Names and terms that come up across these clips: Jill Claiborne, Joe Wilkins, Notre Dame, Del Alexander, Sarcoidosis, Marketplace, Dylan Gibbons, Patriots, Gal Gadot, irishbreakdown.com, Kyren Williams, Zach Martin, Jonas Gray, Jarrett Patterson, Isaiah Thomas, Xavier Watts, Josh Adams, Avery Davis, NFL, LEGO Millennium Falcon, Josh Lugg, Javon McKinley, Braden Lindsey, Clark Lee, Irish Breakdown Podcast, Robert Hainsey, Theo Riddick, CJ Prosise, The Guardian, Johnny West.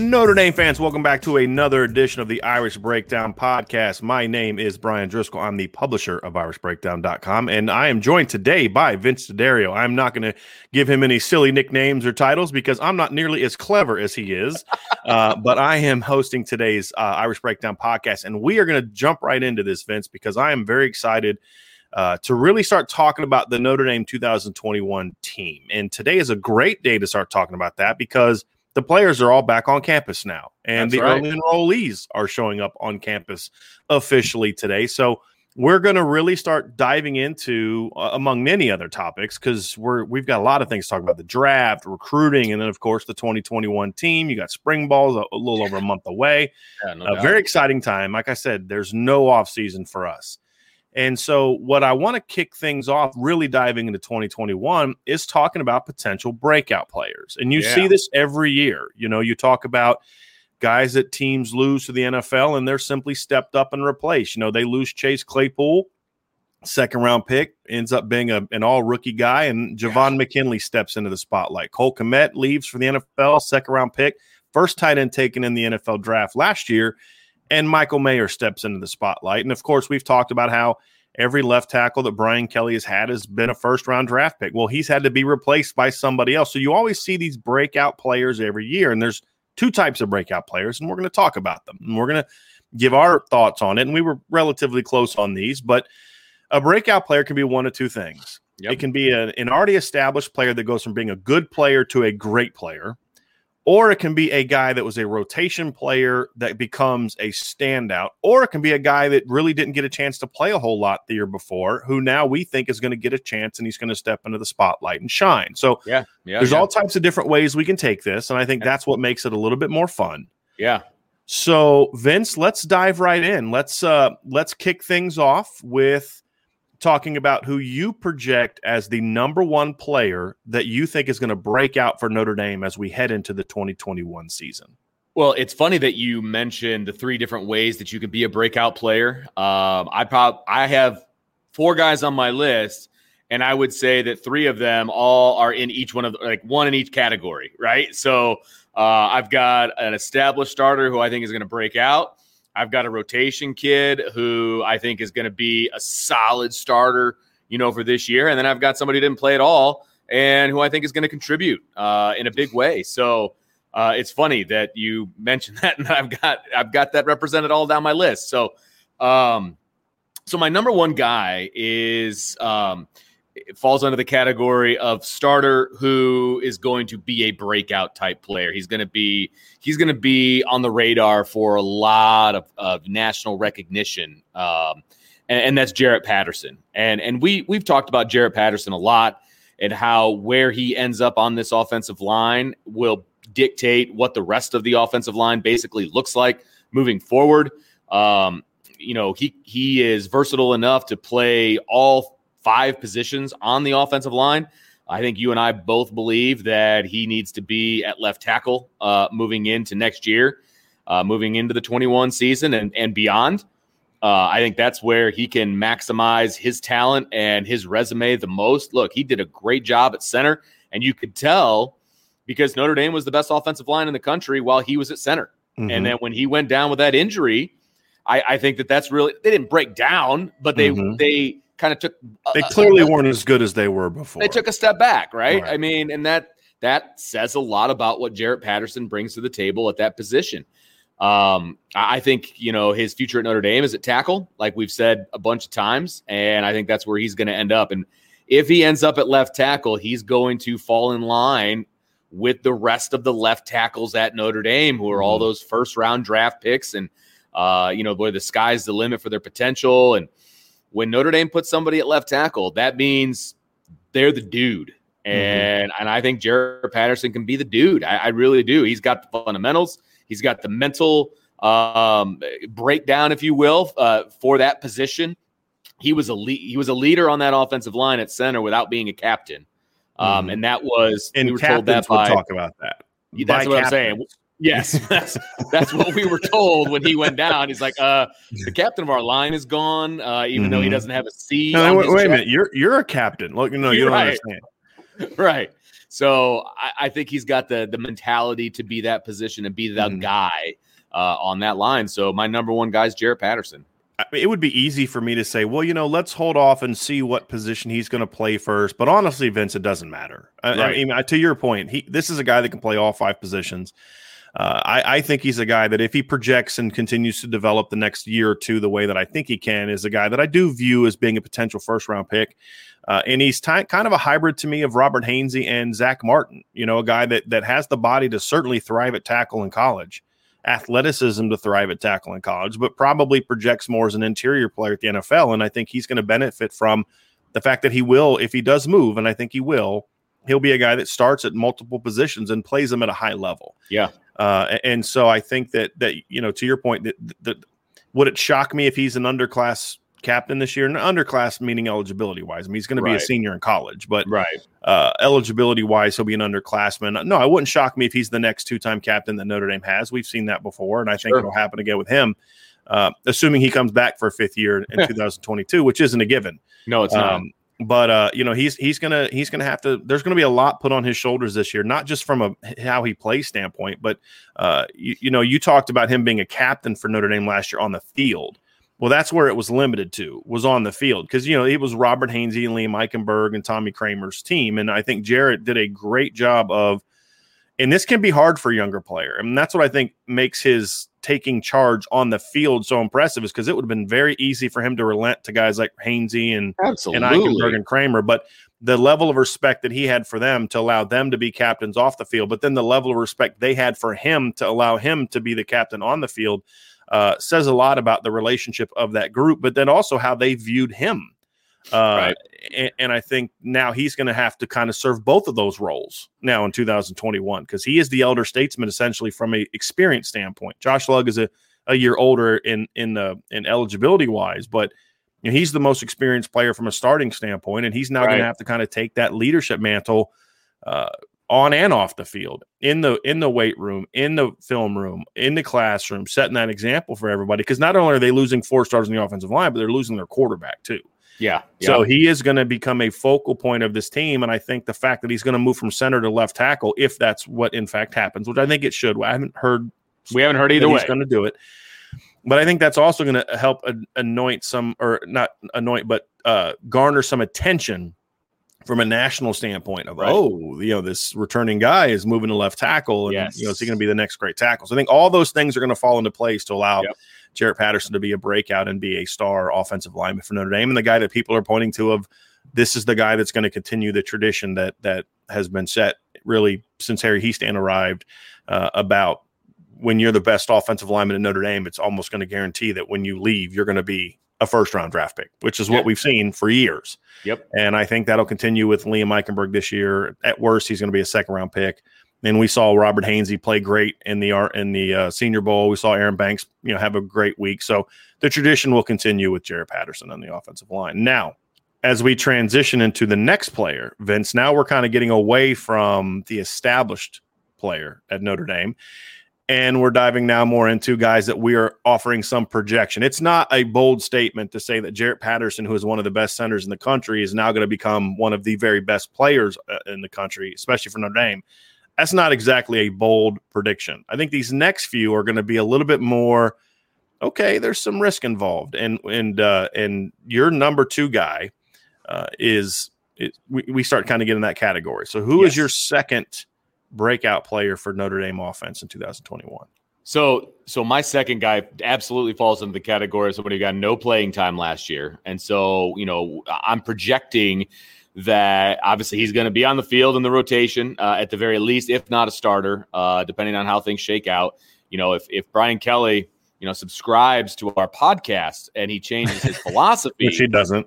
Notre Dame fans, welcome back to another edition of the Irish Breakdown Podcast. My name is Brian Driscoll. I'm the publisher of irishbreakdown.com, and I am joined today by Vince DeDario. I'm not going to give him any silly nicknames or titles because I'm not nearly as clever as he is, but I am hosting today's Irish Breakdown Podcast, and we are going to jump right into this, Vince, because I am very excited to really start talking about the Notre Dame 2021 team. And today is a great day to start talking about that because the players are all back on campus now, and early enrollees are showing up on campus officially today. So we're going to really start diving into, among many other topics, because we've got a lot of things to talk about: the draft, recruiting, and then, of course, the 2021 team. You got spring balls a little over a month away. No doubt. Very exciting time. Like I said, there's no offseason for us. And so what I want to kick things off, really diving into 2021, is talking about potential breakout players. And you see this every year. You know, you talk about guys that teams lose to the NFL and they're simply stepped up and replaced. You know, they lose Chase Claypool, second-round pick, ends up being an all-rookie guy, and Javon McKinley steps into the spotlight. Cole Kmet leaves for the NFL, second-round pick, first tight end taken in the NFL draft last year. And Michael Mayer steps into the spotlight. And, of course, we've talked about how every left tackle that Brian Kelly has had has been a first-round draft pick. Well, he's had to be replaced by somebody else. So you always see these breakout players every year, and there's two types of breakout players, and we're going to talk about them. And we're going to give our thoughts on it, and we were relatively close on these. But a breakout player can be one of two things. Yep. It can be an already established player that goes from being a good player to a great player. Or it can be a guy that was a rotation player that becomes a standout. Or it can be a guy that really didn't get a chance to play a whole lot the year before, who now we think is going to get a chance and he's going to step into the spotlight and shine. So there's all types of different ways we can take this, and I think that's what makes it a little bit more fun. Yeah. So, Vince, let's dive right in. Let's kick things off with talking about who you project as the number one player that you think is going to break out for Notre Dame as we head into the 2021 season. Well, it's funny that you mentioned the three different ways that you could be a breakout player. I have four guys on my list, and I would say that three of them all are in each one of one in each category, right? So I've got an established starter who I think is going to break out. I've got a rotation kid who I think is going to be a solid starter, for this year. And then I've got somebody who didn't play at all and who I think is going to contribute in a big way. So It's funny that you mentioned that, and I've got that represented all down my list. So my number one guy is it falls under the category of starter who is going to be a breakout type player. He's going to be on the radar for a lot of national recognition, and that's Jarrett Patterson. And we've talked about Jarrett Patterson a lot, and how where he ends up on this offensive line will dictate what the rest of the offensive line basically looks like moving forward. He is versatile enough to play all five positions on the offensive line. I think you and I both believe that he needs to be at left tackle moving into next year, moving into the 21 season and beyond. I think that's where he can maximize his talent and his resume the most. Look, he did a great job at center, and you could tell because Notre Dame was the best offensive line in the country while he was at center. Mm-hmm. And then when he went down with that injury, I think that's really – they didn't break down, but they kind of took – they clearly weren't as good as they were before. They took a step back, right? I mean, and that says a lot about what Jarrett Patterson brings to the table at that position. I think, his future at Notre Dame is at tackle, like we've said a bunch of times. And I think that's where he's going to end up. And if he ends up at left tackle, he's going to fall in line with the rest of the left tackles at Notre Dame, who are all those first round draft picks. And, boy, the sky's the limit for their potential. And when Notre Dame puts somebody at left tackle, that means they're the dude. And I think Jarrett Patterson can be the dude. I really do. He's got the fundamentals. He's got the mental breakdown, if you will, for that position. He was a leader on that offensive line at center without being a captain, and that was. And we were told that by. We'll talk about that. That's by what captain. I'm saying. Yes, that's what we were told when he went down. He's like, the captain of our line is gone, even though he doesn't have a C. No, wait a minute. You're a captain. Look, no, you don't understand. Right. So I think he's got the mentality to be that position and be the guy on that line. So my number one guy is Jarrett Patterson. I mean, it would be easy for me to say, well, let's hold off and see what position he's going to play first. But honestly, Vince, it doesn't matter. Right. I mean, to your point, this is a guy that can play all five positions. I think he's a guy that if he projects and continues to develop the next year or two the way that I think he can, is a guy that I do view as being a potential first-round pick. And he's kind of a hybrid to me of Robert Hainsey and Zach Martin, a guy that has the body to certainly thrive at tackle in college, athleticism to thrive at tackle in college, but probably projects more as an interior player at the NFL. And I think he's going to benefit from the fact that he will, if he does move, and I think he will, he'll be a guy that starts at multiple positions and plays them at a high level. Yeah. And so I think that to your point, that would it shock me if he's an underclass captain this year? And underclass meaning eligibility-wise. I mean, he's going to be a senior in college, but eligibility-wise, he'll be an underclassman. No, it wouldn't shock me if he's the next two-time captain that Notre Dame has. We've seen that before, and I think it'll happen again with him, assuming he comes back for a fifth year in 2022, which isn't a given. No, it's not. But he's gonna have to. There's gonna be a lot put on his shoulders this year, not just from how he plays standpoint, but you talked about him being a captain for Notre Dame last year on the field. Well, that's where it was limited to, was on the field, because it was Robert Hainsey and Liam Eichenberg and Tommy Kramer's team, and I think Jarrett did a great job of. And this can be hard for a younger player, and that's what I think makes his taking charge on the field so impressive, is because it would have been very easy for him to relent to guys like Hainsey and Eichenberg and Kramer, but the level of respect that he had for them to allow them to be captains off the field, but then the level of respect they had for him to allow him to be the captain on the field says a lot about the relationship of that group, but then also how they viewed him. Right. And I think now he's going to have to kind of serve both of those roles now in 2021, because he is the elder statesman essentially from a experience standpoint. Josh Lugg is a year older in eligibility wise, but he's the most experienced player from a starting standpoint, and he's now going to have to kind of take that leadership mantle on and off the field, in the weight room, in the film room, in the classroom, setting that example for everybody. Because not only are they losing four stars in the offensive line, but they're losing their quarterback too. Yeah. So he is going to become a focal point of this team. And I think the fact that he's going to move from center to left tackle, if that's what in fact happens, which I think it should. We haven't heard either way he's going to do it. But I think that's also going to help garner some attention from a national standpoint of, this returning guy is moving to left tackle. And, is he going to be the next great tackle? So I think all those things are going to fall into place to allow Jarrett Patterson to be a breakout and be a star offensive lineman for Notre Dame. And the guy that people are pointing to of this is the guy that's going to continue the tradition that has been set really since Harry Heastand arrived about when you're the best offensive lineman in Notre Dame, it's almost going to guarantee that when you leave, you're going to be a first-round draft pick, which is what we've seen for years. Yep. And I think that'll continue with Liam Eichenberg this year. At worst, he's going to be a second-round pick. And we saw Robert Hainsey play great in the Senior Bowl. We saw Aaron Banks, have a great week. So the tradition will continue with Jarrett Patterson on the offensive line. Now, as we transition into the next player, Vince, now we're kind of getting away from the established player at Notre Dame. And we're diving now more into guys that we are offering some projection. It's not a bold statement to say that Jarrett Patterson, who is one of the best centers in the country, is now going to become one of the very best players in the country, especially for Notre Dame. That's not exactly a bold prediction. I think these next few are going to be a little bit more, okay, there's some risk involved. And your number two guy we start kind of getting that category. So who is your second breakout player for Notre Dame offense in 2021? So my second guy absolutely falls into the category of somebody who got no playing time last year. And so, I'm projecting that obviously he's going to be on the field in the rotation at the very least, if not a starter, depending on how things shake out. If Brian Kelly, subscribes to our podcast and he changes his philosophy, which he doesn't,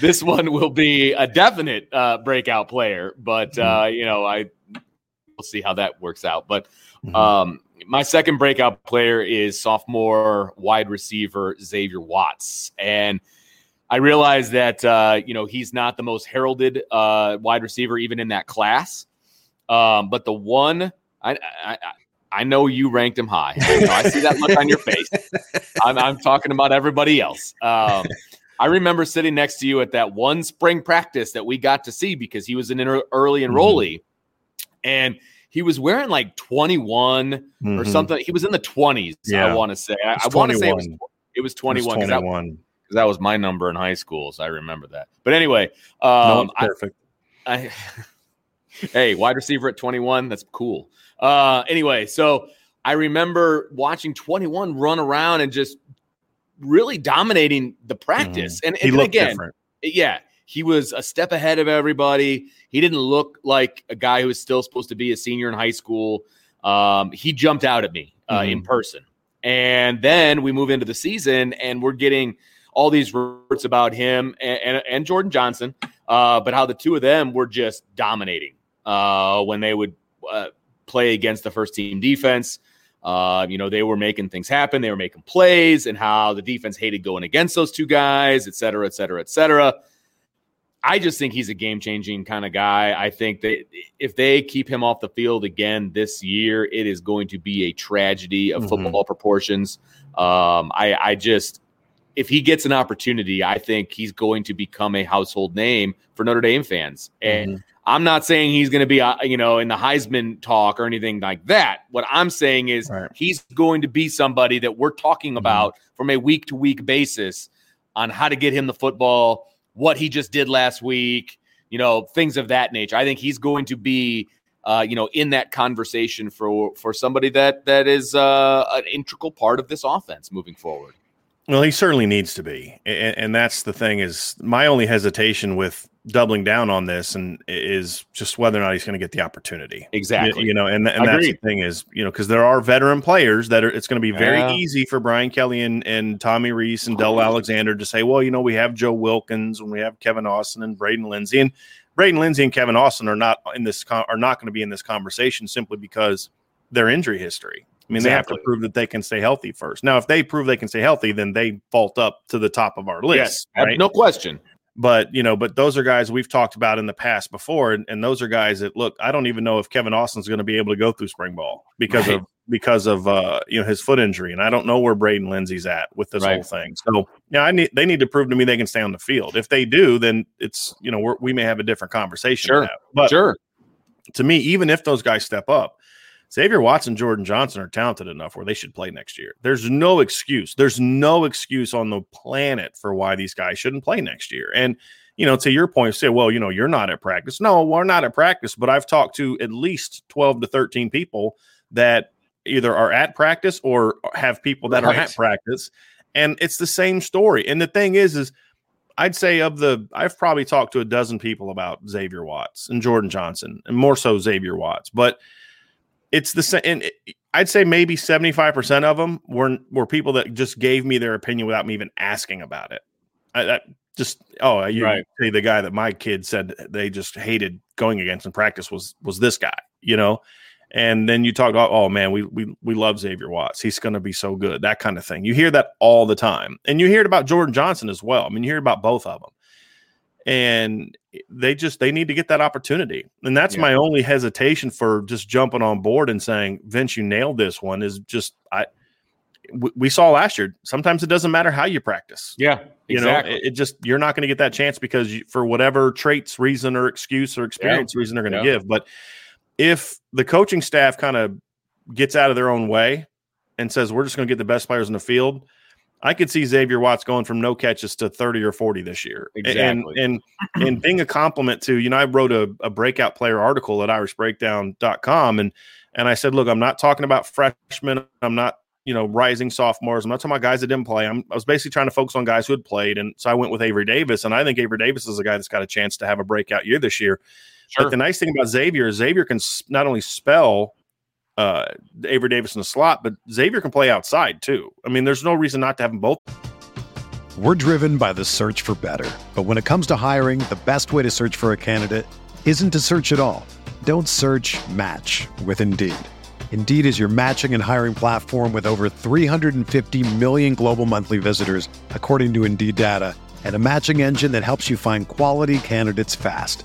this one will be a definite breakout player, but we'll see how that works out. But my second breakout player is sophomore wide receiver Xavier Watts, and I realize that he's not the most heralded wide receiver even in that class, but the one I know you ranked him high. I see that look on your face. I'm talking about everybody else. I remember sitting next to you at that one spring practice that we got to see because he was an early enrollee, and he was wearing like 21 or something. He was in the 20s. Yeah. I want to say. I want to say it was 21. Because that was my number in high school, so I remember that. But anyway, perfect. Hey, wide receiver at 21. That's cool. Anyway, so I remember watching 21 run around and just really dominating the practice. And he looked different. Yeah, he was a step ahead of everybody. He didn't look like a guy who was still supposed to be a senior in high school. He jumped out at me in person. And then we move into the season, and we're getting all these reports about him and Jordan Johnson, but how the two of them were just dominating when they would play against the first team defense. They were making things happen. They were making plays, and how the defense hated going against those two guys, et cetera, et cetera, et cetera. I just think he's a game-changing kind of guy. I think that if they keep him off the field again this year, it is going to be a tragedy of football proportions. If he gets an opportunity, I think he's going to become a household name for Notre Dame fans. And I'm not saying he's going to be, in the Heisman talk or anything like that. What I'm saying is he's going to be somebody that we're talking about from a week-to-week basis on how to get him the football, what he just did last week, things of that nature. I think he's going to be, in that conversation for somebody that is an integral part of this offense moving forward. Well, he certainly needs to be, and that's the thing is my only hesitation with doubling down on this and is just whether or not he's going to get the opportunity. Exactly. And that's the thing is, because there are veteran players that it's going to be very easy for Brian Kelly and Tommy Rees and Del Alexander to say, well, we have Joe Wilkins and we have Kevin Austin and Braden Lindsey, and Braden Lindsey and Kevin Austin are not going to be in this conversation simply because their injury history. They have to prove that they can stay healthy first. Now, if they prove they can stay healthy, then they vault up to the top of our list. Yes, right? No question. But, but those are guys we've talked about in the past before, and those are guys that, look, I don't even know if Kevin Austin's going to be able to go through spring ball because of his foot injury, and I don't know where Braden Lindsey's at with this whole thing. So, they need to prove to me they can stay on the field. If they do, then it's, we may have a different conversation. Sure. To me, even if those guys step up, Xavier Watts and Jordan Johnson are talented enough where they should play next year. There's no excuse. There's no excuse on the planet for why these guys shouldn't play next year. And, you know, to your point, say, well, you know, you're not at practice. No, we're not at practice, but I've talked to at least 12 to 13 people that either are at practice or have people that are at practice. And it's the same story. And the thing is I'd say I've probably talked to a dozen people about Xavier Watts and Jordan Johnson, and more so Xavier Watts, but it's the same. And I'd say maybe 75% of them were people that just gave me their opinion without me even asking about it. The guy that my kid said they just hated going against in practice was this guy, you know? And then you talk about, oh man, we love Xavier Watts. He's going to be so good. That kind of thing. You hear that all the time. And you hear it about Jordan Johnson as well. I mean, you hear about both of them. And they need to get that opportunity. And that's my only hesitation for just jumping on board and saying, Vince, you nailed this one, is just we saw last year. Sometimes it doesn't matter how you practice. Yeah, exactly. You know, you're not going to get that chance because for whatever traits, reason, or excuse or experience reason they're going to give. But if the coaching staff kind of gets out of their own way and says, we're just going to get the best players in the field, I could see Xavier Watts going from no catches to 30 or 40 this year. Exactly. And being a compliment to, you know, I wrote a breakout player article at irishbreakdown.com. And I said, look, I'm not talking about freshmen. I'm not, you know, rising sophomores. I'm not talking about guys that didn't play. I was basically trying to focus on guys who had played. And so I went with Avery Davis. And I think Avery Davis is a guy that's got a chance to have a breakout year this year. Sure. But the nice thing about Xavier is Xavier can not only spell Avery Davis in the slot, but Xavier can play outside too. I mean, there's no reason not to have them both. We're driven by the search for better. But when it comes to hiring, the best way to search for a candidate isn't to search at all. Don't search, match with Indeed. Indeed is your matching and hiring platform with over 350 million global monthly visitors, according to Indeed data, and a matching engine that helps you find quality candidates fast.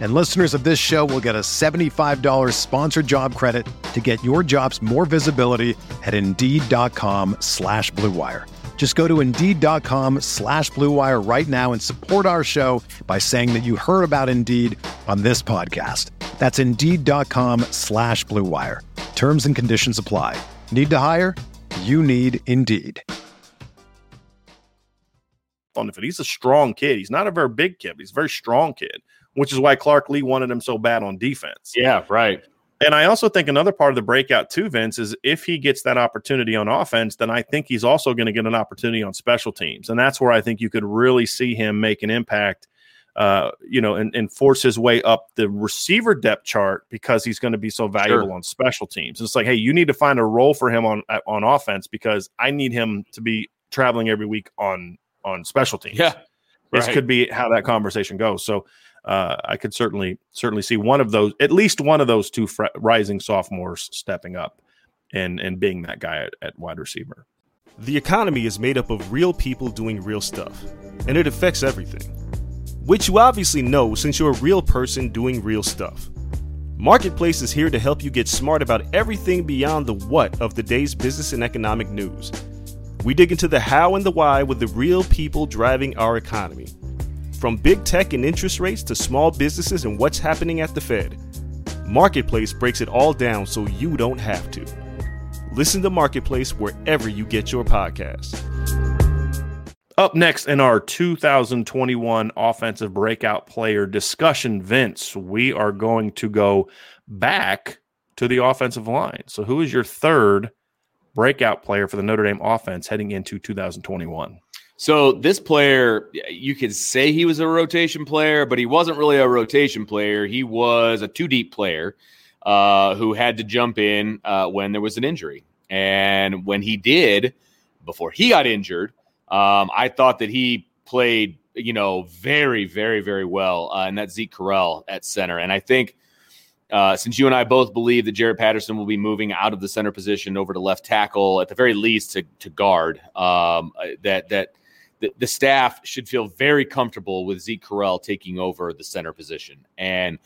And listeners of this show will get a $75 sponsored job credit to get your jobs more visibility at Indeed.com/Blue Wire. Just go to Indeed.com/Blue Wire right now and support our show by saying that you heard about Indeed on this podcast. That's Indeed.com/Blue Wire. Terms and conditions apply. Need to hire? You need Indeed. He's a strong kid. He's not a very big kid. He's a very strong kid, which is why Clark Lee wanted him so bad on defense. Yeah, right. And I also think another part of the breakout too, Vince, is if he gets that opportunity on offense, then I think he's also going to get an opportunity on special teams. And that's where I think you could really see him make an impact, you know, and force his way up the receiver depth chart because he's going to be so valuable on special teams. And it's like, hey, you need to find a role for him on offense because I need him to be traveling every week on special teams. Yeah. This could be how that conversation goes. So I could certainly see one of those, at least one of those two rising sophomores stepping up and being that guy at wide receiver. The economy is made up of real people doing real stuff, and it affects everything, which you obviously know since you're a real person doing real stuff. Marketplace is here to help you get smart about everything beyond the what of the day's business and economic news. We dig into the how and the why with the real people driving our economy. From big tech and interest rates to small businesses and what's happening at the Fed, Marketplace breaks it all down so you don't have to. Listen to Marketplace wherever you get your podcasts. Up next in our 2021 Offensive Breakout Player discussion, Vince, we are going to go back to the offensive line. So who is your third breakout player for the Notre Dame offense heading into 2021? So this player, you could say he was a rotation player, but he wasn't really a rotation player. He was a two-deep player who had to jump in when there was an injury. And when he did, before he got injured, I thought that he played, you know, very, very, very well. And that's Zeke Correll at center. And I think since you and I both believe that Jarrett Patterson will be moving out of the center position over to left tackle, at the very least to guard, that the staff should feel very comfortable with Zeke Correll taking over the center position. And,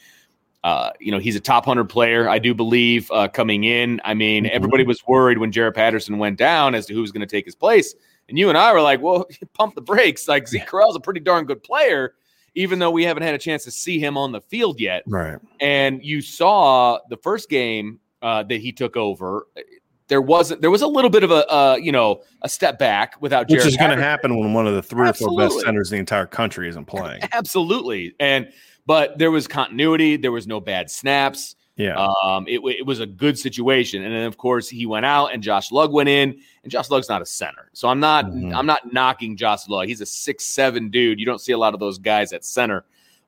he's a top 100 player, I do believe, coming in. I mean, everybody was worried when Jarrett Patterson went down as to who was going to take his place. And you and I were like, well, pump the brakes. Like, Zeke Correll's a pretty darn good player, even though we haven't had a chance to see him on the field yet. Right. And you saw the first game that he took over, there was a little bit of a step back without Jarrett. Which is going to happen when one of the three or four best centers in the entire country isn't playing. Absolutely. But there was continuity. There was no bad snaps. Yeah. It was a good situation. And then, of course, he went out and Josh Lugg went in, and Josh Lugg's not a center. So I'm not knocking Josh Lugg. He's a 6'7" dude. You don't see a lot of those guys at center.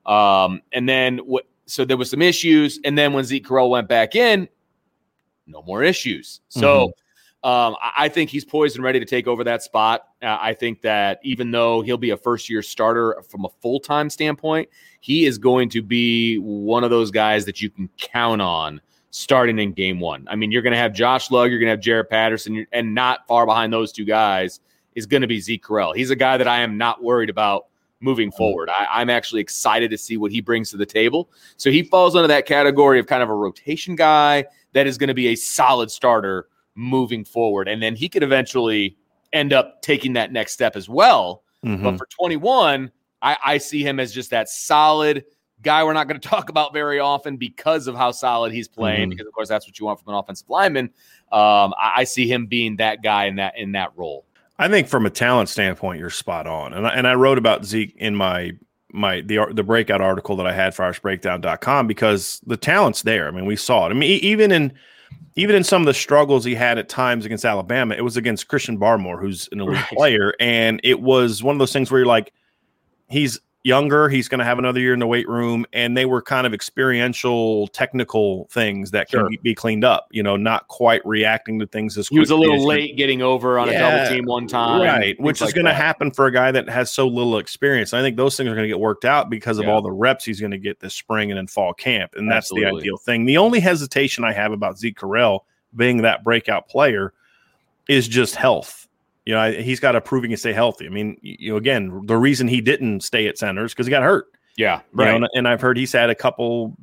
So there was some issues. And then when Zeke Correll went back in, no more issues. So I think he's poised and ready to take over that spot. I think that even though he'll be a first-year starter from a full-time standpoint, he is going to be one of those guys that you can count on starting in game one. I mean, you're going to have Josh Lugg, you're going to have Jarrett Patterson, and not far behind those two guys is going to be Zeke Correll. He's a guy that I am not worried about moving forward. I'm actually excited to see what he brings to the table. So he falls under that category of kind of a rotation guy that is going to be a solid starter moving forward. And then he could eventually end up taking that next step as well. Mm-hmm. But for 21, I see him as just that solid guy we're not going to talk about very often because of how solid he's playing, because, of course, that's what you want from an offensive lineman. I see him being that guy in that role. I think from a talent standpoint, you're spot on. And I wrote about Zeke in my breakout article that I had for irishbreakdown.com because the talent's there. I mean, we saw it. I mean, even in some of the struggles he had at times against Alabama, it was against Christian Barmore, who's an elite player. And it was one of those things where you're like, he's younger, he's going to have another year in the weight room. And they were kind of experiential, technical things that can be cleaned up, not quite reacting to things as quickly. He was a little late getting over on a double team one time. Right, which is going to happen for a guy that has so little experience. And I think those things are going to get worked out because of all the reps he's going to get this spring and in fall camp. And that's the ideal thing. The only hesitation I have about Zeke Correll being that breakout player is just health. He's got to prove he can stay healthy. I mean, again, the reason he didn't stay at center is because he got hurt. Yeah, right. And I've heard he's had a couple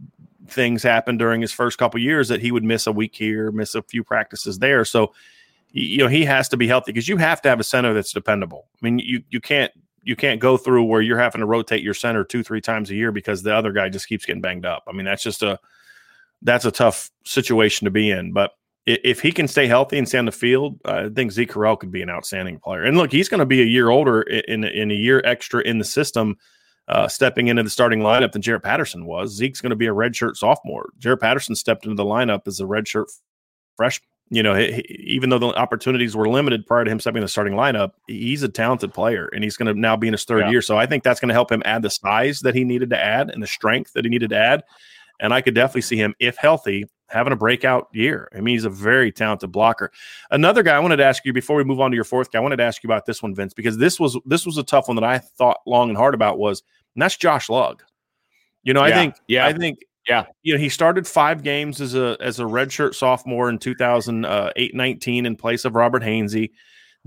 things happen during his first couple years that he would miss a week here, miss a few practices there. So, he has to be healthy because you have to have a center that's dependable. I mean, you can't go through where you're having to rotate your center 2-3 times a year because the other guy just keeps getting banged up. I mean, that's a tough situation to be in, but. If he can stay healthy and stay on the field, I think Zeke Correll could be an outstanding player. And look, he's going to be a year older in a year extra in the system, stepping into the starting lineup than Jarrett Patterson was. Zeke's going to be a redshirt sophomore. Jarrett Patterson stepped into the lineup as a redshirt freshman. Even though the opportunities were limited prior to him stepping in the starting lineup, he's a talented player, and he's going to now be in his third year. So I think that's going to help him add the size that he needed to add and the strength that he needed to add. And I could definitely see him, if healthy, having a breakout year. I mean, he's a very talented blocker. Another guy I wanted to ask you before we move on to your fourth guy, I wanted to ask you about this one, Vince, because this was a tough one that I thought long and hard about and that's Josh Lugg. He started 5 games as a redshirt sophomore in 2018-19 in place of Robert Hainsey.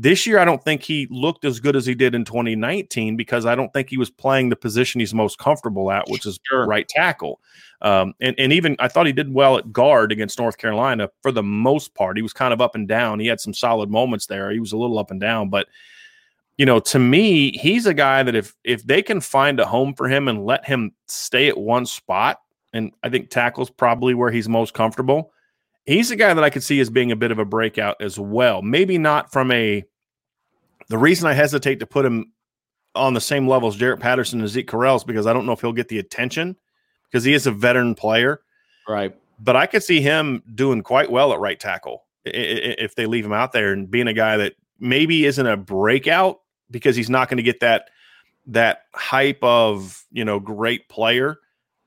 This year, I don't think he looked as good as he did in 2019 because I don't think he was playing the position he's most comfortable at, which is right tackle. And even I thought he did well at guard against North Carolina for the most part. He was kind of up and down. He had some solid moments there. He was a little up and down. But, to me, he's a guy that if they can find a home for him and let him stay at one spot, and I think tackle's probably where he's most comfortable, he's a guy that I could see as being a bit of a breakout as well. Maybe not from the reason I hesitate to put him on the same level as Jarrett Patterson and Zeke Correll is because I don't know if he'll get the attention because he is a veteran player. Right. But I could see him doing quite well at right tackle if they leave him out there and being a guy that maybe isn't a breakout because he's not going to get that hype of, great player.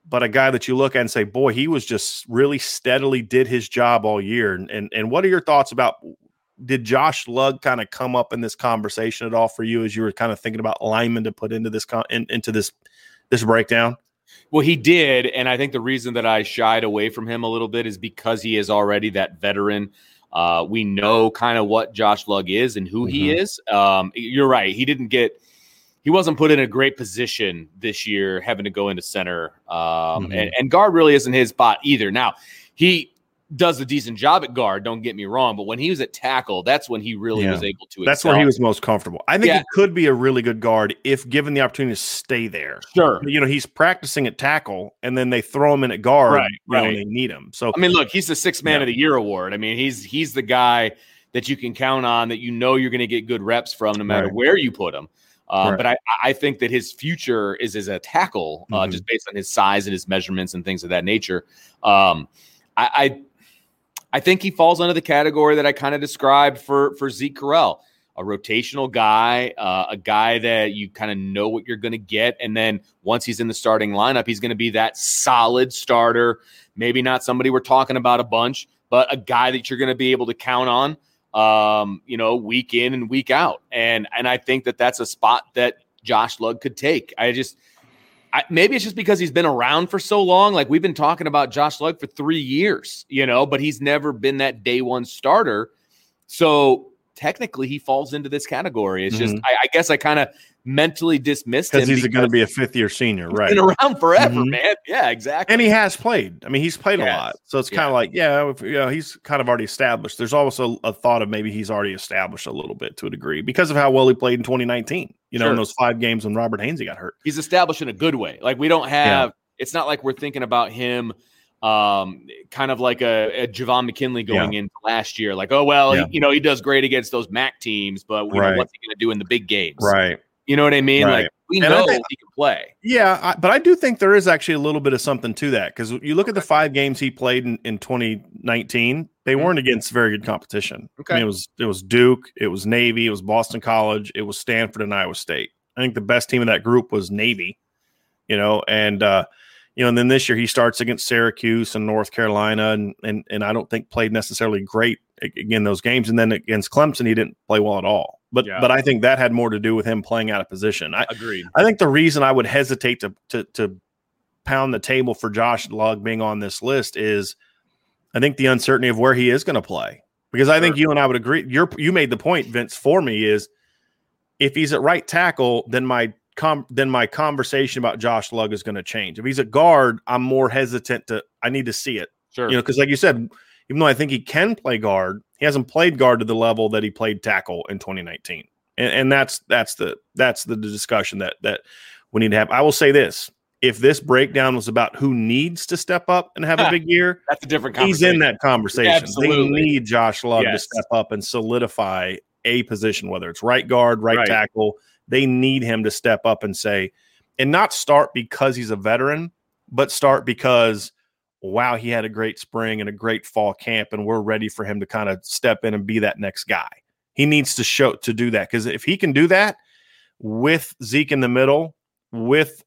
But a guy that you look at and say, boy, he was just really steadily did his job all year. And what are your thoughts about, did Josh Lugg kind of come up in this conversation at all for you as you were kind of thinking about linemen to put into this breakdown? Well, he did. And I think the reason that I shied away from him a little bit is because he is already that veteran. We know kind of what Josh Lugg is and who he is. You're right. He didn't get – he wasn't put in a great position this year, having to go into center. And guard really isn't his spot either. Now, he does a decent job at guard, don't get me wrong, but when he was at tackle, that's when he really was able to excel. That's where he was most comfortable. I think he could be a really good guard if given the opportunity to stay there. Sure. You know, he's practicing at tackle, and then they throw him in at guard when they need him. So I mean, look, he's the Sixth Man of the Year award. I mean, he's the guy that you can count on, that you know you're going to get good reps from no matter where you put him. But I think that his future is as a tackle, just based on his size and his measurements and things of that nature. I think he falls under the category that I kind of described for Zeke Correll, a rotational guy, a guy that you kind of know what you're going to get. And then once he's in the starting lineup, he's going to be that solid starter, maybe not somebody we're talking about a bunch, but a guy that you're going to be able to count on, you know, week in and week out. And I think that that's a spot that Josh Lugg could take. Maybe it's just because he's been around for so long. Like, we've been talking about Josh Lugg for 3 years, you know, but he's never been that day one starter. So technically he falls into this category. It's just, I guess I kind of mentally dismissed him because he's going to be a fifth-year senior, right? He's been around forever, man. Yeah, exactly. And he has played. I mean, he's played a lot. So it's kind of like, he's kind of already established. There's also a thought of maybe he's already established a little bit to a degree because of how well he played in 2019, you know, in those 5 games when Robert Hainsey got hurt. He's established in a good way. Like, we don't have it's not like we're thinking about him kind of like a Javon McKinley going into last year. Like, oh, well, he, you know, he does great against those MAC teams, but we know what's he going to do in the big games. Right. You know what I mean? Right. Like, we know he can play. Yeah, but I do think there is actually a little bit of something to that, because you look at the 5 games he played in 2019, they weren't against very good competition. Okay. I mean, it was Duke, it was Navy, it was Boston College, it was Stanford and Iowa State. I think the best team in that group was Navy, you know, and then this year he starts against Syracuse and North Carolina, and I don't think played necessarily great in those games. And then against Clemson, he didn't play well at all. But I think that had more to do with him playing out of position. Agreed. I think the reason I would hesitate to pound the table for Josh Lugg being on this list is I think the uncertainty of where he is going to play. Because I think you and I would agree. You made the point, Vince, for me is if he's at right tackle, then my conversation about Josh Lugg is going to change. If he's a guard, I'm more hesitant I need to see it. Sure. You know, because like you said, even though I think he can play guard, he hasn't played guard to the level that he played tackle in 2019. And that's the discussion that we need to have. I will say this. If this breakdown was about who needs to step up and have a big year, that's a different conversation. He's in that conversation. Absolutely. They need Josh Lugg to step up and solidify a position, whether it's right guard, right tackle. They need him to step up and say, and not start because he's a veteran, but start because, wow, he had a great spring and a great fall camp, and we're ready for him to kind of step in and be that next guy. He needs to show to do that, because if he can do that with Zeke in the middle, with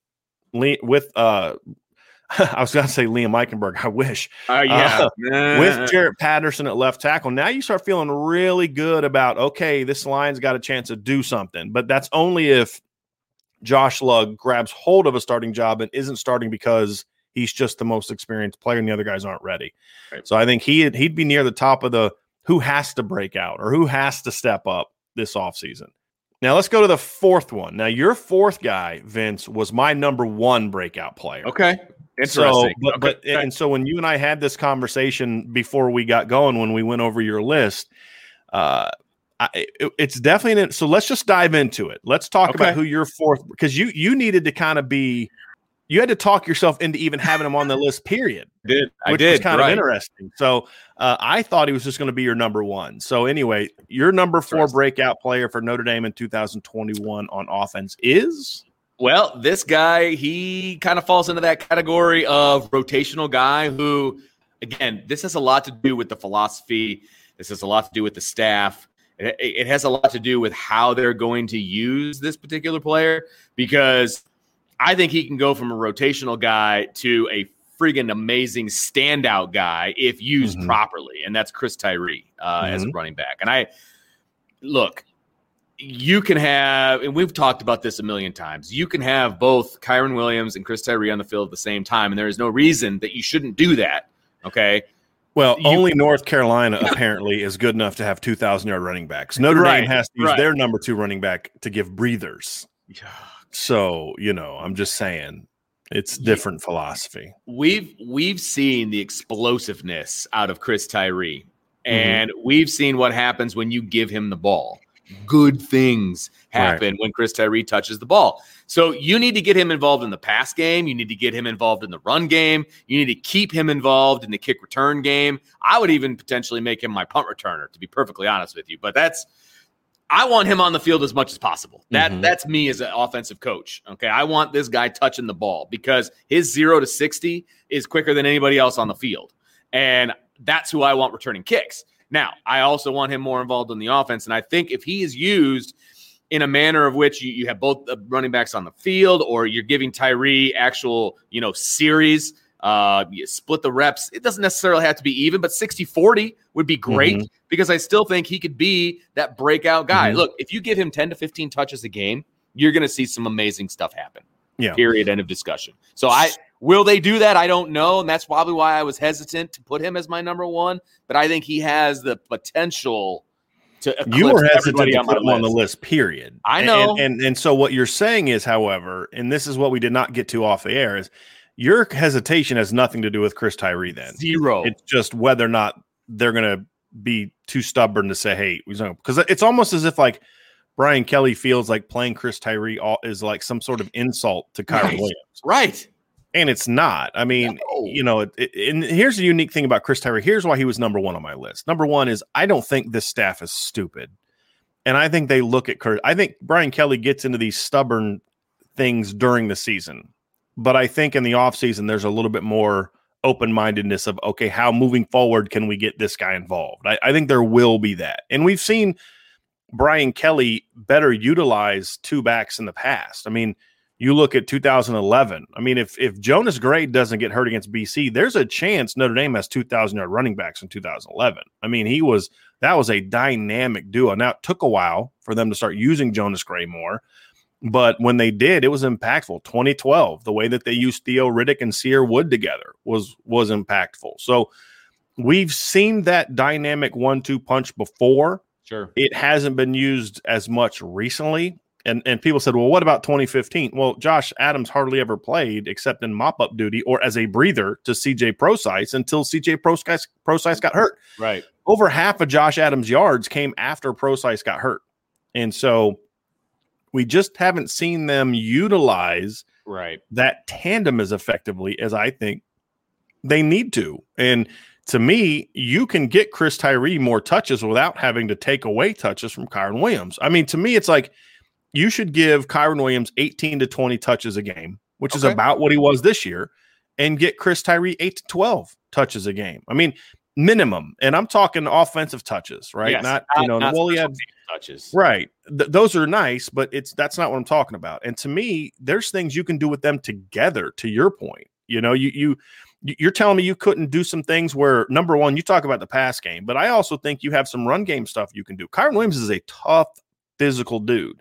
I was going to say Liam Eichenberg. I wish. With Jarrett Patterson at left tackle, now you start feeling really good about, okay, this line's got a chance to do something. But that's only if Josh Lugg grabs hold of a starting job and isn't starting because he's just the most experienced player and the other guys aren't ready. Right. So I think he'd be near the top of the who has to break out or who has to step up this offseason. Now let's go to the fourth one. Now your fourth guy, Vince, was my number one breakout player. Okay. Interesting. So, and so when you and I had this conversation before we got going, when we went over your list, it's definitely – so let's just dive into it. Let's talk about who your fourth – because you needed to kind of be – you had to talk yourself into even having him on the list, period. Which was kind of interesting. So I thought he was just going to be your number one. So anyway, your number 4 breakout player for Notre Dame in 2021 on offense is – well, this guy, he kind of falls into that category of rotational guy who, again, this has a lot to do with the philosophy. This has a lot to do with the staff. It has a lot to do with how they're going to use this particular player, because I think he can go from a rotational guy to a friggin' amazing standout guy if used properly, and that's Chris Tyree as a running back. And look, you can have, and we've talked about this a million times, you can have both Kyren Williams and Chris Tyree on the field at the same time, and there is no reason that you shouldn't do that, okay? Well, only North Carolina apparently is good enough to have 2,000-yard running backs. Notre Dame has to use their number 2 running back to give breathers. So, you know, I'm just saying it's different philosophy. We've seen the explosiveness out of Chris Tyree, and we've seen what happens when you give him the ball. Good things happen when Chris Tyree touches the ball. So you need to get him involved in the pass game. You need to get him involved in the run game. You need to keep him involved in the kick return game. I would even potentially make him my punt returner, to be perfectly honest with you. But that's – I want him on the field as much as possible. That's me as an offensive coach. Okay, I want this guy touching the ball because his 0 to 60 is quicker than anybody else on the field. And that's who I want returning kicks. Now, I also want him more involved in the offense, and I think if he is used in a manner of which you have both running backs on the field, or you're giving Tyree actual, you know, series, you split the reps. It doesn't necessarily have to be even, but 60-40 would be great because I still think he could be that breakout guy. Look, if you give him 10 to 15 touches a game, you're going to see some amazing stuff happen. Yeah. Period. End of discussion. So will they do that? I don't know, and that's probably why I was hesitant to put him as my number one, but I think he has the potential to eclipse everybody on my list. You were hesitant to put him on the list, period. I know. And so what you're saying is, however, and this is what we did not get to off the air, is your hesitation has nothing to do with Chris Tyree then. Zero. It's just whether or not they're going to be too stubborn to say, hey, because it's almost as if like Brian Kelly feels like playing Chris Tyree is like some sort of insult to Kyren Williams. Right. And it's not. I mean, you know, and here's the unique thing about Chris Tyree. Here's why he was number one on my list. Number one is I don't think this staff is stupid. And I think they look at Chris. I think Brian Kelly gets into these stubborn things during the season. But I think in the offseason, there's a little bit more open-mindedness of, okay, how moving forward can we get this guy involved? I think there will be that. And we've seen Brian Kelly better utilize two backs in the past. I mean, you look at 2011. I mean, if Jonas Gray doesn't get hurt against BC, there's a chance Notre Dame has 2,000-yard running backs in 2011. I mean, that was a dynamic duo. Now, it took a while for them to start using Jonas Gray more, but when they did, it was impactful. 2012, the way that they used Theo Riddick and Sear Wood together was impactful. So we've seen that dynamic 1-2 punch before. Sure. It hasn't been used as much recently. And people said, well, what about 2015? Well, Josh Adams hardly ever played except in mop-up duty or as a breather to CJ Prosise until CJ Prosise got hurt. Right. Over half of Josh Adams' yards came after Prosise got hurt. And so we just haven't seen them utilize that tandem as effectively as I think they need to. And to me, you can get Chris Tyree more touches without having to take away touches from Kyren Williams. I mean, to me, it's like, you should give Kyren Williams 18 to 20 touches a game, which is about what he was this year, and get Chris Tyree 8 to 12 touches a game. I mean, minimum. And I'm talking offensive touches, right? Yes, not touches. Right. Those are nice, but that's not what I'm talking about. And to me, there's things you can do with them together, to your point. You know, you're telling me you couldn't do some things where, number one, you talk about the pass game, but I also think you have some run game stuff you can do. Kyren Williams is a tough, physical dude.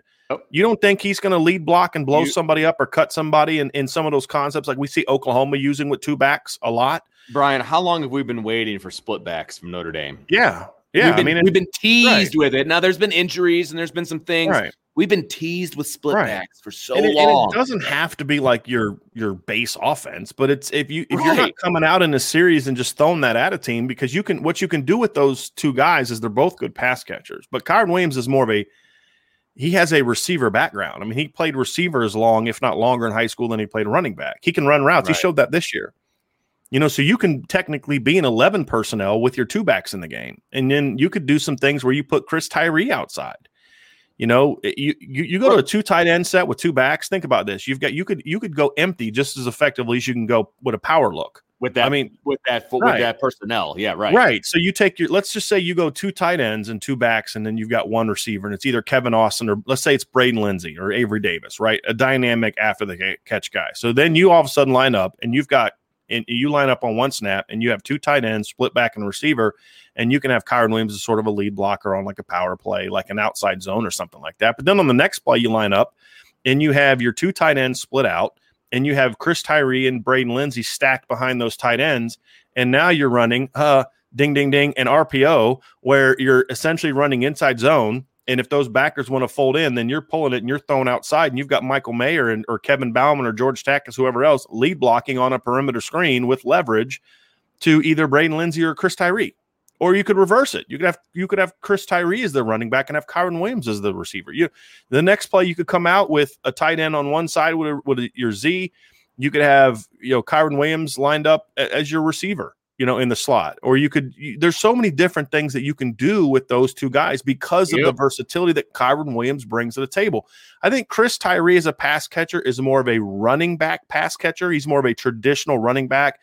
You don't think he's going to lead block and blow somebody up or cut somebody in some of those concepts like we see Oklahoma using with two backs a lot? Brian, how long have we been waiting for split backs from Notre Dame? Yeah. We've been teased with it. Now, there's been injuries and there's been some things. Right. We've been teased with split backs for so long. And it doesn't have to be like your base offense, but it's if you're not coming out in a series and just throwing that at a team, because what you can do with those two guys is they're both good pass catchers. But Kyren Williams is more of a – he has a receiver background. I mean, he played receiver as long, if not longer, in high school than he played running back. He can run routes. Right. He showed that this year. You know, so you can technically be an 11 personnel with your two backs in the game. And then you could do some things where you put Chris Tyree outside. You know, you go to a two tight end set with two backs. Think about this. You could go empty just as effectively as you can go with a power look. With that personnel. Yeah, right. Right. So you take let's just say you go two tight ends and two backs, and then you've got one receiver, and it's either Kevin Austin or let's say it's Braden Lindsey or Avery Davis, right? A dynamic after the catch guy. So then you all of a sudden line up and you line up on one snap and you have two tight ends, split back and receiver, and you can have Kyren Williams as sort of a lead blocker on like a power play, like an outside zone or something like that. But then on the next play, you line up and you have your two tight ends split out. And you have Chris Tyree and Braden Lindsey stacked behind those tight ends. And now you're running ding, ding, ding, and RPO, where you're essentially running inside zone And if those backers want to fold in, then you're pulling it and you're throwing outside, and you've got Michael Mayer and or Kevin Bauman or George Takacs, whoever else, lead blocking on a perimeter screen with leverage to either Braden Lindsey or Chris Tyree. Or you could reverse it. You could have Chris Tyree as the running back and have Kyren Williams as the receiver. The next play, you could come out with a tight end on one side with your Z. You could have Kyren Williams lined up as your receiver, in the slot. Or there's so many different things that you can do with those two guys because of the versatility that Kyren Williams brings to the table. I think Chris Tyree as a pass catcher is more of a running back pass catcher. He's more of a traditional running back.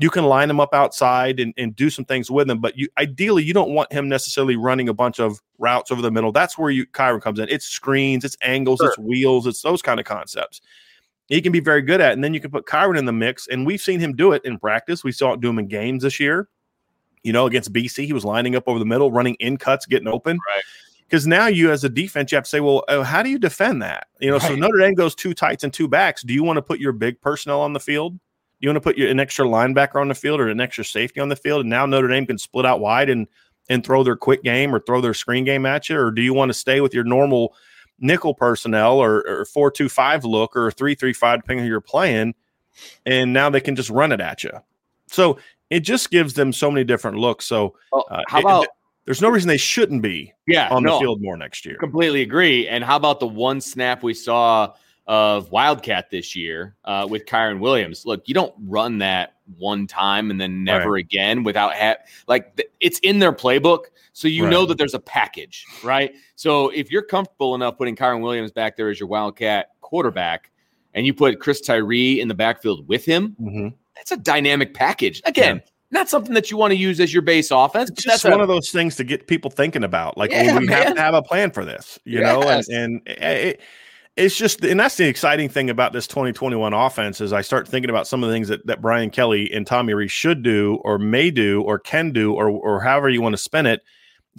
You can line him up outside and do some things with him, but ideally you don't want him necessarily running a bunch of routes over the middle. That's where Kyren comes in. It's screens, it's angles, sure. It's wheels, it's those kind of concepts. He can be very good at it, and then you can put Kyren in the mix, and we've seen him do it in practice. We saw it do him in games this year. Against BC, he was lining up over the middle, running in cuts, getting open. Right. Because now you, as a defense, you have to say, well, how do you defend that? Right. So Notre Dame goes two tights and two backs. Do you want to put your big personnel on the field? You want to put an extra linebacker on the field or an extra safety on the field, and now Notre Dame can split out wide and throw their quick game or throw their screen game at you? Or do you want to stay with your normal nickel personnel or 4-2-5 look or 3-3-5, depending on who you're playing, and now they can just run it at you? So it just gives them so many different looks. So there's no reason they shouldn't be on the field more next year. Completely agree. And how about the one snap we saw – of Wildcat this year with Kyren Williams? Look, you don't run that one time and then never again without it's in their playbook. So you know that there's a package, right? So if you're comfortable enough putting Kyren Williams back there as your Wildcat quarterback and you put Chris Tyree in the backfield with him, that's a dynamic package. Again, not something that you want to use as your base offense. It's just one of those things to get people thinking about. Like, we have to have a plan for this, know? It's just, and that's the exciting thing about this 2021 offense is I start thinking about some of the things that Brian Kelly and Tommy Rees should do or may do or can do or however you want to spin it.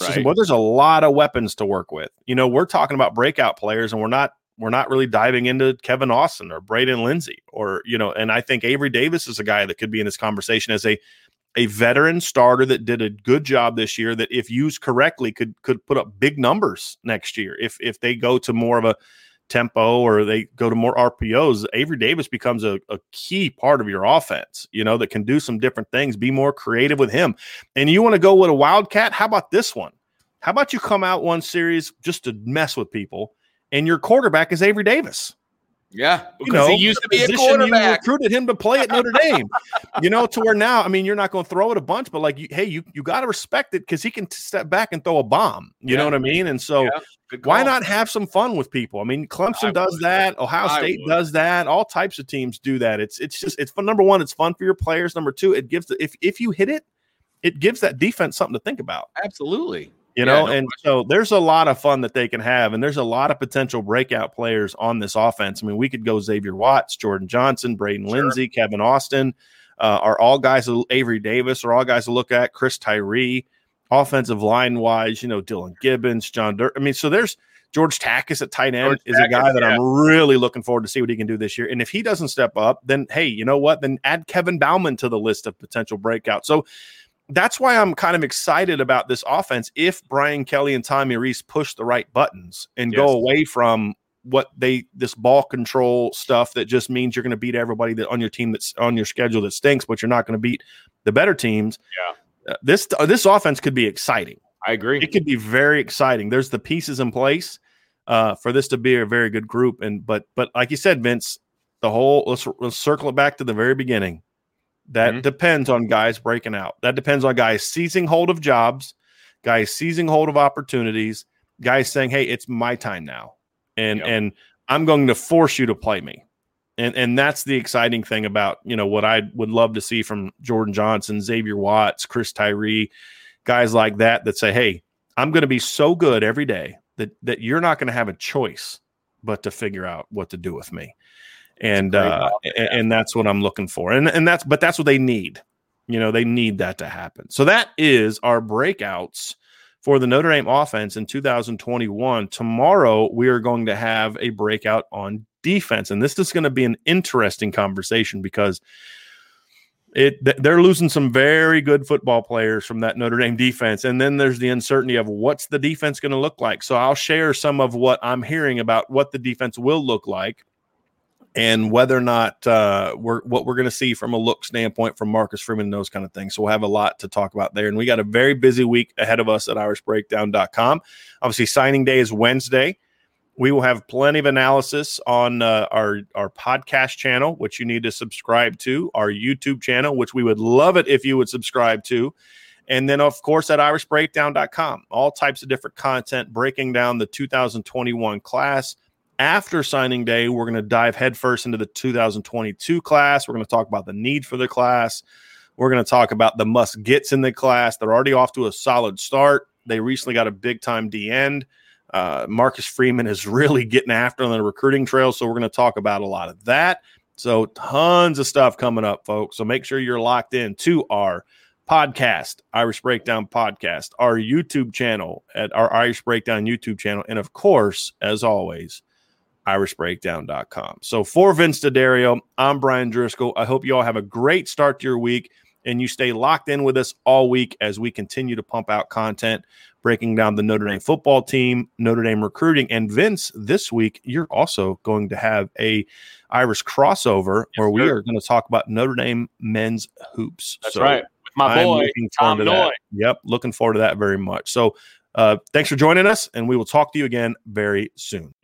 Right. So, there's a lot of weapons to work with. We're talking about breakout players, and we're not really diving into Kevin Austin or Braden Lindsey or and I think Avery Davis is a guy that could be in this conversation as a veteran starter that did a good job this year that if used correctly could put up big numbers next year if they go to more of a tempo or they go to more RPOs. Avery Davis becomes a key part of your offense, that can do some different things, be more creative with him. And you want to go with a Wildcat? How about this one? How about you come out one series just to mess with people and your quarterback is Avery Davis? Yeah, because he used to be a quarterback. You recruited him to play at Notre Dame, to where now, you're not going to throw it a bunch, but you got to respect it because he can step back and throw a bomb. You know what I mean? And so why not have some fun with people? Clemson does that. Ohio State does that. All types of teams do that. It's just, it's fun. Number one, it's fun for your players. Number two, it gives if you hit it, it gives that defense something to think about. Absolutely. So there's a lot of fun that they can have, and there's a lot of potential breakout players on this offense. We could go Xavier Watts, Jordan Johnson, Braden Lindsey, Kevin Austin, are all guys, Avery Davis, are all guys to look at, Chris Tyree, offensive line-wise, Dylan Gibbons, John Dirt. So there's George Takacs at tight end is a guy that I'm really looking forward to see what he can do this year. And if he doesn't step up, then, hey, you know what? Then add Kevin Bauman to the list of potential breakouts. So that's why I'm kind of excited about this offense if Brian Kelly and Tommy Rees push the right buttons and go away from this ball control stuff that just means you're going to beat everybody that on your team that's on your schedule that stinks, but you're not going to beat the better teams. Yeah, this offense could be exciting. I agree. It could be very exciting. There's the pieces in place for this to be a very good group. But like you said, Vince, let's circle it back to the very beginning. That depends on guys breaking out. That depends on guys seizing hold of jobs, guys seizing hold of opportunities, guys saying, hey, it's my time now, and I'm going to force you to play me. And that's the exciting thing about, what I would love to see from Jordan Johnson, Xavier Watts, Chris Tyree, guys like that say, hey, I'm going to be so good every day that you're not going to have a choice but to figure out what to do with me. And that's what I'm looking for. But that's what they need. They need that to happen. So that is our breakouts for the Notre Dame offense in 2021. Tomorrow, we are going to have a breakout on defense. And this is going to be an interesting conversation because They're losing some very good football players from that Notre Dame defense. And then there's the uncertainty of what's the defense going to look like. So I'll share some of what I'm hearing about what the defense will look like and whether or not what we're going to see from a look standpoint from Marcus Freeman and those kind of things. So we'll have a lot to talk about there. And we got a very busy week ahead of us at irishbreakdown.com. Obviously, signing day is Wednesday. We will have plenty of analysis on our podcast channel, which you need to subscribe to, our YouTube channel, which we would love it if you would subscribe to. And then, of course, at irishbreakdown.com, all types of different content, breaking down the 2021 class. After signing day, we're going to dive headfirst into the 2022 class. We're going to talk about the need for the class. We're going to talk about the must-gets in the class. They're already off to a solid start. They recently got a big-time D-end. Marcus Freeman is really getting after on the recruiting trail, so we're going to talk about a lot of that. So tons of stuff coming up, folks. So make sure you're locked in to our podcast, Irish Breakdown Podcast, our YouTube channel at our Irish Breakdown YouTube channel, and of course, as always, irishbreakdown.com. So for Vince DeDario, I'm Brian Driscoll. I hope you all have a great start to your week, and you stay locked in with us all week as we continue to pump out content, breaking down the Notre Dame football team, Notre Dame recruiting. And Vince, this week, you're also going to have a Irish crossover where we are going to talk about Notre Dame men's hoops. That's so right. With my boy, Tom Noy. Yep. Looking forward to that very much. So thanks for joining us, and we will talk to you again very soon.